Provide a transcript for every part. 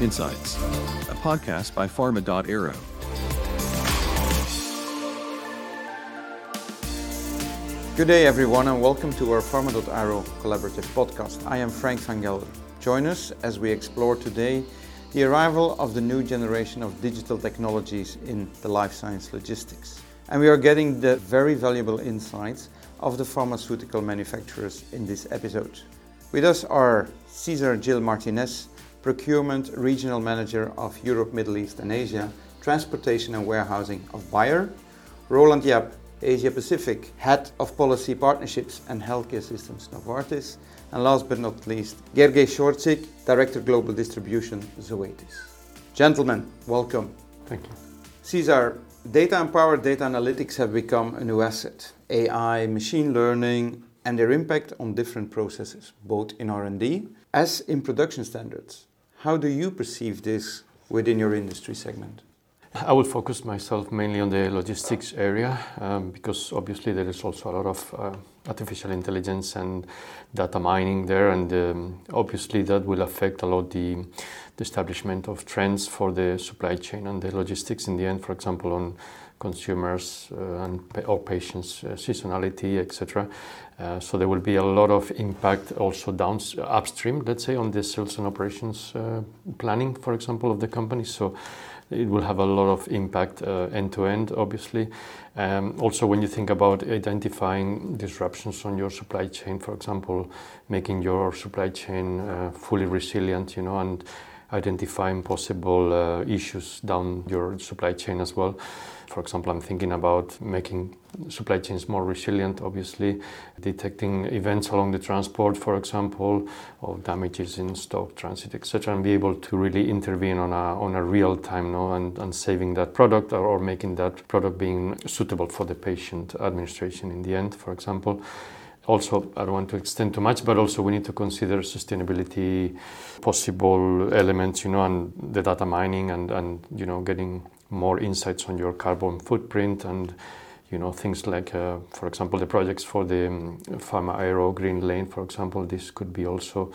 Insights, a podcast by Pharma.Aero. Good day, everyone, and welcome to our Pharma.Aero collaborative podcast. I am Frank van Gelder. Join us as we explore today the arrival of the new generation of digital technologies in the life science logistics. And we are getting the very valuable insights of the pharmaceutical manufacturers in this episode. With us are Cesar Gil Martinez, Procurement Regional Manager of Europe, Middle East and Asia, Transportation and Warehousing of Bayer; Roland Yap, Asia Pacific, Head of Policy Partnerships and Healthcare Systems, Novartis; and last but not least, Gergely Szorcsik, Director Global Distribution, Zoetis. Gentlemen, welcome. Thank you. Cesar, data and powered data analytics have become a new asset. AI, machine learning, and their impact on different processes, both in R&D as in production standards. How do you perceive this within your industry segment? I will focus myself mainly on the logistics area because obviously there is also a lot of artificial intelligence and data mining there, and obviously that will affect a lot the establishment of trends for the supply chain and the logistics in the end, for example, on consumers or patients, seasonality, etc. So there will be a lot of impact also upstream, let's say, on the sales and operations planning, for example, of the company. So it will have a lot of impact end to end, obviously. Also, when you think about identifying disruptions on your supply chain, for example, making your supply chain fully resilient, you know, and identifying possible issues down your supply chain as well. For example, I'm thinking about making supply chains more resilient, obviously, detecting events along the transport, for example, or damages in stock, transit, etc., and be able to really intervene on a real time, no, and saving that product or making that product being suitable for the patient administration in the end, for example. Also, I don't want to extend too much, but also we need to consider sustainability, possible elements, you know, and the data mining and you know, getting more insights on your carbon footprint and, you know, things like, for example, the projects for the Pharma.Aero Green Lane, for example. This could be also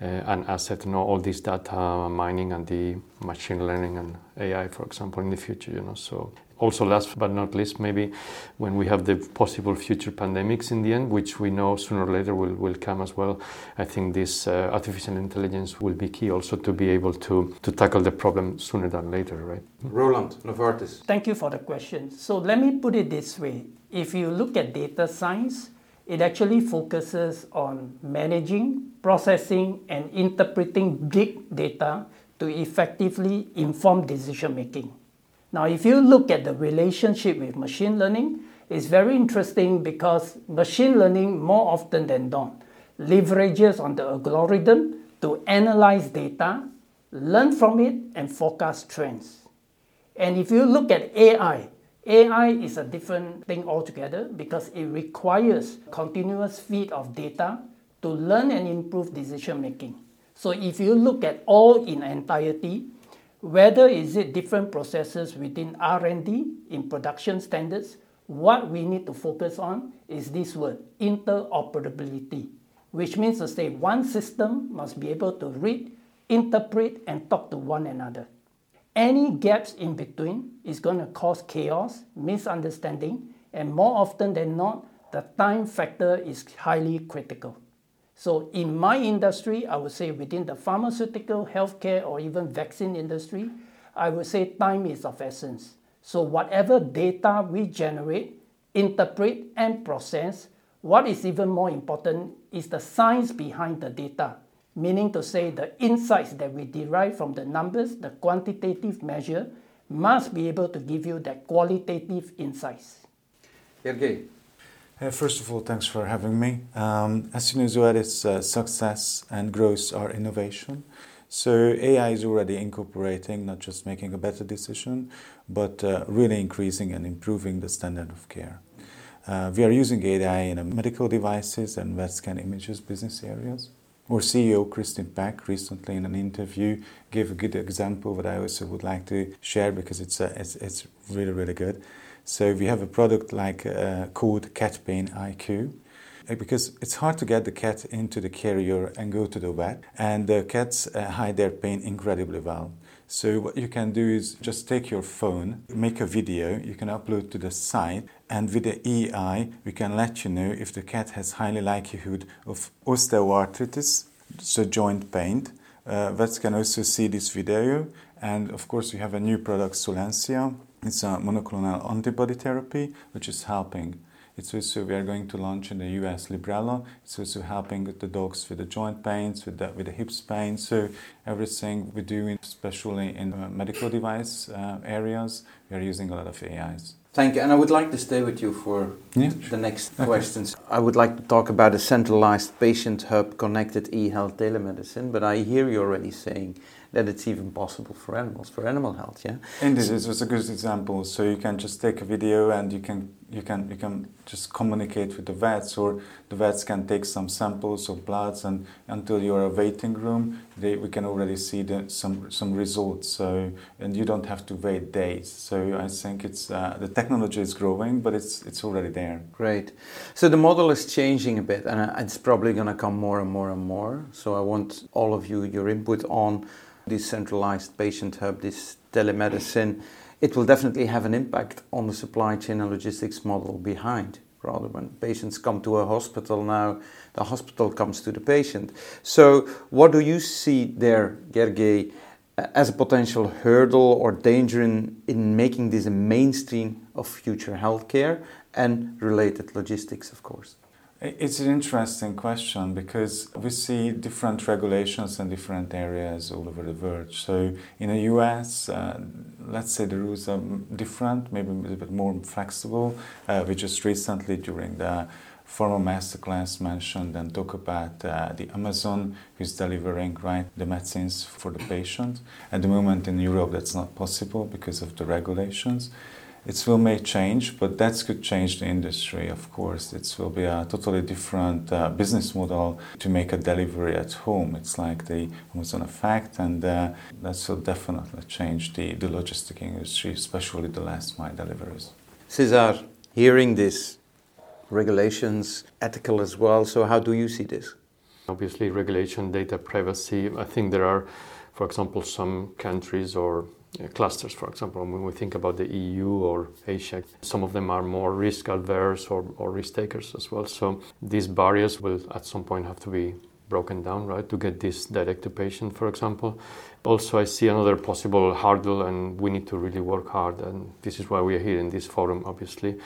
an asset, you know, all this data mining and the machine learning and AI, for example, in the future, you know, so. Also, last but not least, maybe when we have the possible future pandemics in the end, which we know sooner or later will come as well, I think this artificial intelligence will be key also to be able to tackle the problem sooner than later, right? Roland, Novartis. Thank you for the question. So let me put it this way. If you look at data science, it actually focuses on managing, processing, and interpreting big data to effectively inform decision-making. Now, if you look at the relationship with machine learning, it's very interesting because machine learning, more often than not, leverages on the algorithm to analyze data, learn from it, and forecast trends. And if you look at AI is a different thing altogether because it requires continuous feed of data to learn and improve decision making. So if you look at all in entirety, whether is it different processes within R&D, in production standards, what we need to focus on is this word, interoperability, which means to say one system must be able to read, interpret, and talk to one another. Any gaps in between is going to cause chaos, misunderstanding, and more often than not, the time factor is highly critical. So in my industry, I would say within the pharmaceutical, healthcare, or even vaccine industry, I would say time is of essence. So whatever data we generate, interpret, and process, what is even more important is the science behind the data, meaning to say the insights that we derive from the numbers, the quantitative measure, must be able to give you that qualitative insights. Gergely. First of all, thanks for having me. As you know, Zoetis' success and growth are innovation. So AI is already incorporating, not just making a better decision, but really increasing and improving the standard of care. We are using AI in medical devices and wet scan images business areas. Our CEO, Kristin Peck, recently in an interview gave a good example that I also would like to share because it's really, really good. So we have a product called Cat Pain IQ, because it's hard to get the cat into the carrier and go to the vet, and the cats hide their pain incredibly well. So what you can do is just take your phone, make a video, you can upload to the site, and with the EI we can let you know if the cat has highly likelihood of osteoarthritis, so joint pain. Vets can also see this video, and of course we have a new product, Solensia. It's a monoclonal antibody therapy which is helping. It's also, we are going to launch in the US Librello. It's also helping with the dogs with the joint pains, with the hips pain. So everything we do, especially in the medical device areas, we are using a lot of AIs. Thank you, and I would like to stay with you for the next questions. I would like to talk about a centralized patient hub connected e-health telemedicine, but I hear you already saying that it's even possible for animals, for animal health, yeah? And this is a good example. So you can just take a video and you can just communicate with the vets, or the vets can take some samples of bloods, and until you're in a waiting room, we can already see some results. So, and you don't have to wait days. So I think it's the technology is growing, but it's already there. Great. So the model is changing a bit, and it's probably going to come more and more and more. So I want all of you, your input on this centralized patient hub, this telemedicine. It will definitely have an impact on the supply chain and logistics model behind. Rather, when patients come to a hospital now, the hospital comes to the patient. So what do you see there, Gergely, as a potential hurdle or danger in making this a mainstream of future healthcare and related logistics, of course? It's an interesting question because we see different regulations in different areas all over the world. So in the US, let's say the rules are different, maybe a little bit more flexible. We just recently during the Pharma Masterclass mentioned and talk about the Amazon who's delivering the medicines for the patient. At the moment in Europe that's not possible because of the regulations. It may change, but that could change the industry, of course. It will be a totally different business model to make a delivery at home. It's like the Amazon effect, and that will definitely change the logistic industry, especially the last mile deliveries. Cesar, hearing this, regulations, ethical as well, so how do you see this? Obviously, regulation, data privacy. I think there are, for example, some countries or clusters, for example, when we think about the EU or Asia, some of them are more risk adverse or risk takers as well. So these barriers will at some point have to be broken down, right, to get this direct to patient, for example. Also, I see another possible hurdle, and we need to really work hard, and this is why we are here in this forum, obviously.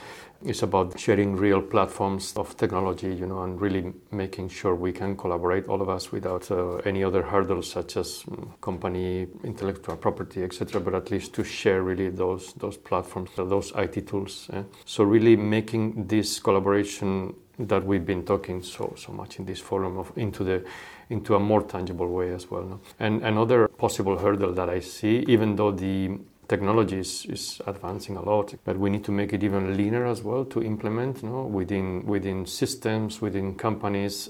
It's about sharing real platforms of technology, you know, and really making sure we can collaborate, all of us, without any other hurdles such as company, intellectual property, etc., but at least to share really those platforms, those IT tools. So really making this collaboration that we've been talking so much in this forum into a more tangible way as well. No? And another possible hurdle that I see, even though the technology is advancing a lot, but we need to make it even leaner as well to implement, you know, within systems, within companies.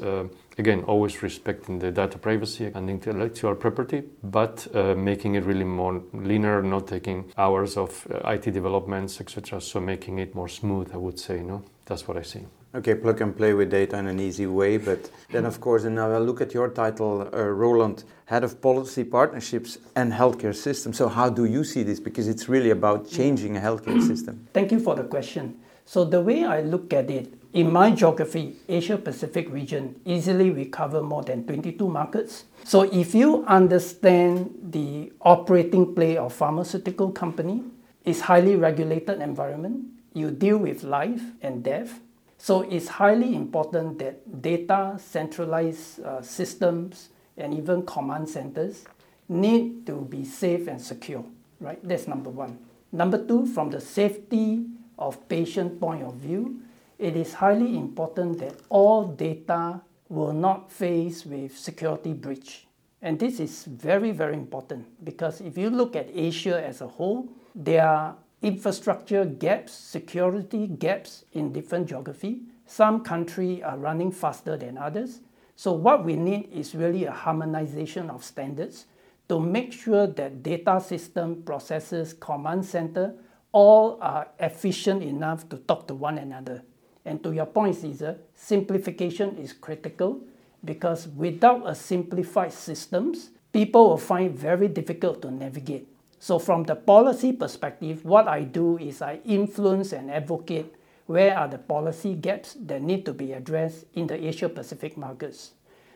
Again, always respecting the data privacy and intellectual property, but making it really more leaner, not taking hours of IT developments, etc. So making it more smooth, I would say. You know? That's what I see. Okay, plug and play with data in an easy way, but then of course, and now I look at your title, Roland, Head of Policy Partnerships and Healthcare System. So how do you see this? Because it's really about changing a healthcare system. Thank you for the question. So the way I look at it, in my geography, Asia-Pacific region, easily we cover more than 22 markets. So if you understand the operating play of pharmaceutical company, it's highly regulated environment, you deal with life and death. So it's highly important that data, centralized systems, and even command centers need to be safe and secure, right? That's number one. Number two, from the safety of patient point of view, it is highly important that all data will not face with security breach. And this is very, very important because if you look at Asia as a whole, there are infrastructure gaps, security gaps in different geography. Some countries are running faster than others. So what we need is really a harmonization of standards to make sure that data system, processes, command center, all are efficient enough to talk to one another. And to your point, Cesar, simplification is critical, because without a simplified systems, people will find very difficult to navigate. So from the policy perspective, what I do is I influence and advocate where are the policy gaps that need to be addressed in the Asia-Pacific markets.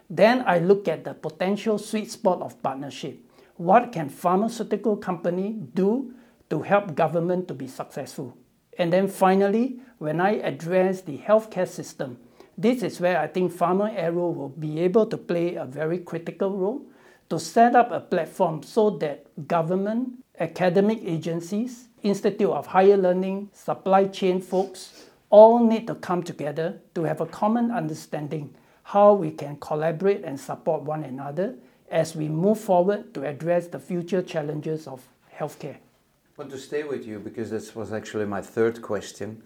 Then I look at the potential sweet spot of partnership. What can pharmaceutical companies do to help government to be successful? And then finally, when I address the healthcare system, this is where I think Pharma.Aero will be able to play a very critical role to set up a platform so that government, academic agencies, institute of higher learning, supply chain folks, all need to come together to have a common understanding how we can collaborate and support one another as we move forward to address the future challenges of healthcare. I want to stay with you because this was actually my third question.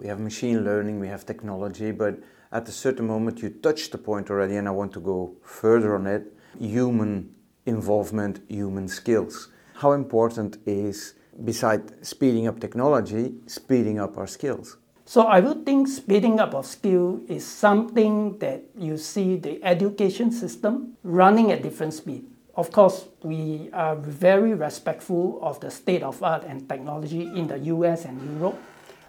We have machine learning, we have technology, but at a certain moment you touched the point already, and I want to go further on it. Human involvement, human skills. How important is, besides speeding up technology, speeding up our skills? So I would think speeding up of skill is something that you see the education system running at different speed. Of course, we are very respectful of the state of art and technology in the US and Europe.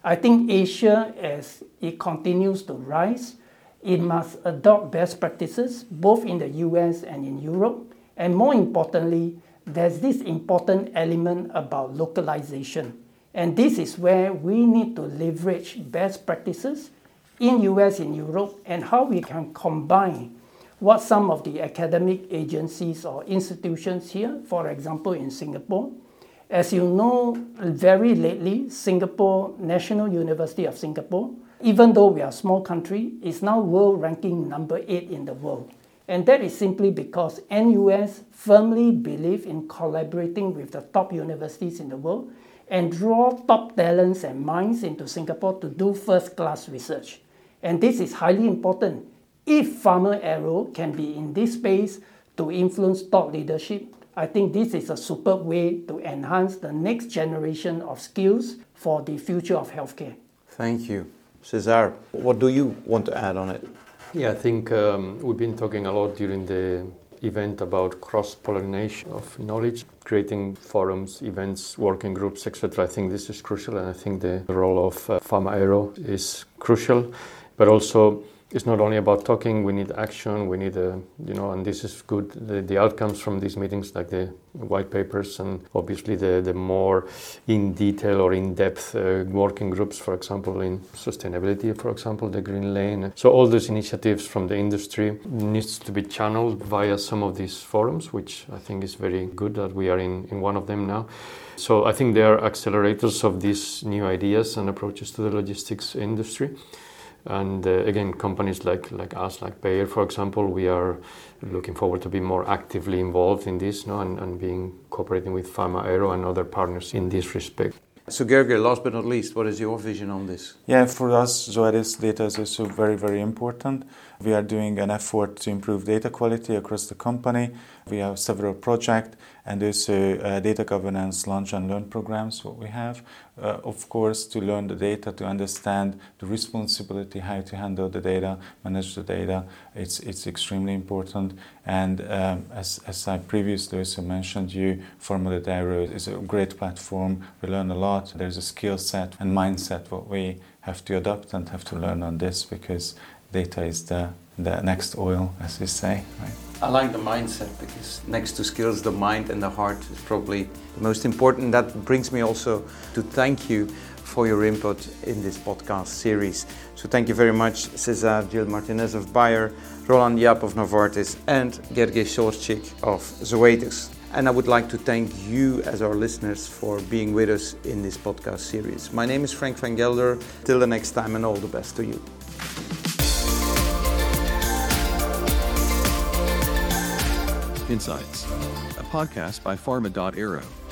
I think Asia, as it continues to rise, it must adopt best practices both in the US and in Europe. And more importantly, there's this important element about localization. And this is where we need to leverage best practices in US and Europe, and how we can combine what some of the academic agencies or institutions here, for example in Singapore. As you know, very lately, Singapore, National University of Singapore, even though we are a small country, is now world ranking number 8 in the world. And that is simply because NUS firmly believe in collaborating with the top universities in the world and draw top talents and minds into Singapore to do first-class research. And this is highly important. If Pharma.Aero can be in this space to influence thought leadership, I think this is a superb way to enhance the next generation of skills for the future of healthcare. Thank you. Cesar, what do you want to add on it? Yeah, I think we've been talking a lot during the event about cross-pollination of knowledge, creating forums, events, working groups, etc. I think this is crucial, and I think the role of Pharma.Aero is crucial, but also it's not only about talking. We need action. We need and this is good. The outcomes from these meetings, like the white papers, and obviously the more in detail or in depth working groups, for example, in sustainability, for example, the Green Lane. So all those initiatives from the industry needs to be channeled via some of these forums, which I think is very good that we are in one of them now. So I think they are accelerators of these new ideas and approaches to the logistics industry. And again, companies like us, like Bayer, for example, we are looking forward to be more actively involved in this, and being cooperating with Pharma.Aero and other partners in this respect. So Gergely, last but not least, what is your vision on this? Yeah, for us, Zoetis data is also very, very important. We are doing an effort to improve data quality across the company. We have several projects and also data governance, launch and learn programs, what we have. Of course, to learn the data, to understand the responsibility, how to handle the data, manage the data, it's extremely important. And as I previously also mentioned, Pharma.Aero is a great platform. We learn a lot. There's a skill set and mindset what we have to adopt and have to learn on this, because data is the next oil, as we say. Right? I like the mindset, because next to skills, the mind and the heart is probably the most important. That brings me also to thank you for your input in this podcast series. So thank you very much, Cesar Gil Martinez of Bayer, Roland Yap of Novartis, and Gergely Szorcsik of Zoetis. And I would like to thank you as our listeners for being with us in this podcast series. My name is Frank van Gelder. Till the next time, and all the best to you. Insights, a podcast by Pharma.Aero.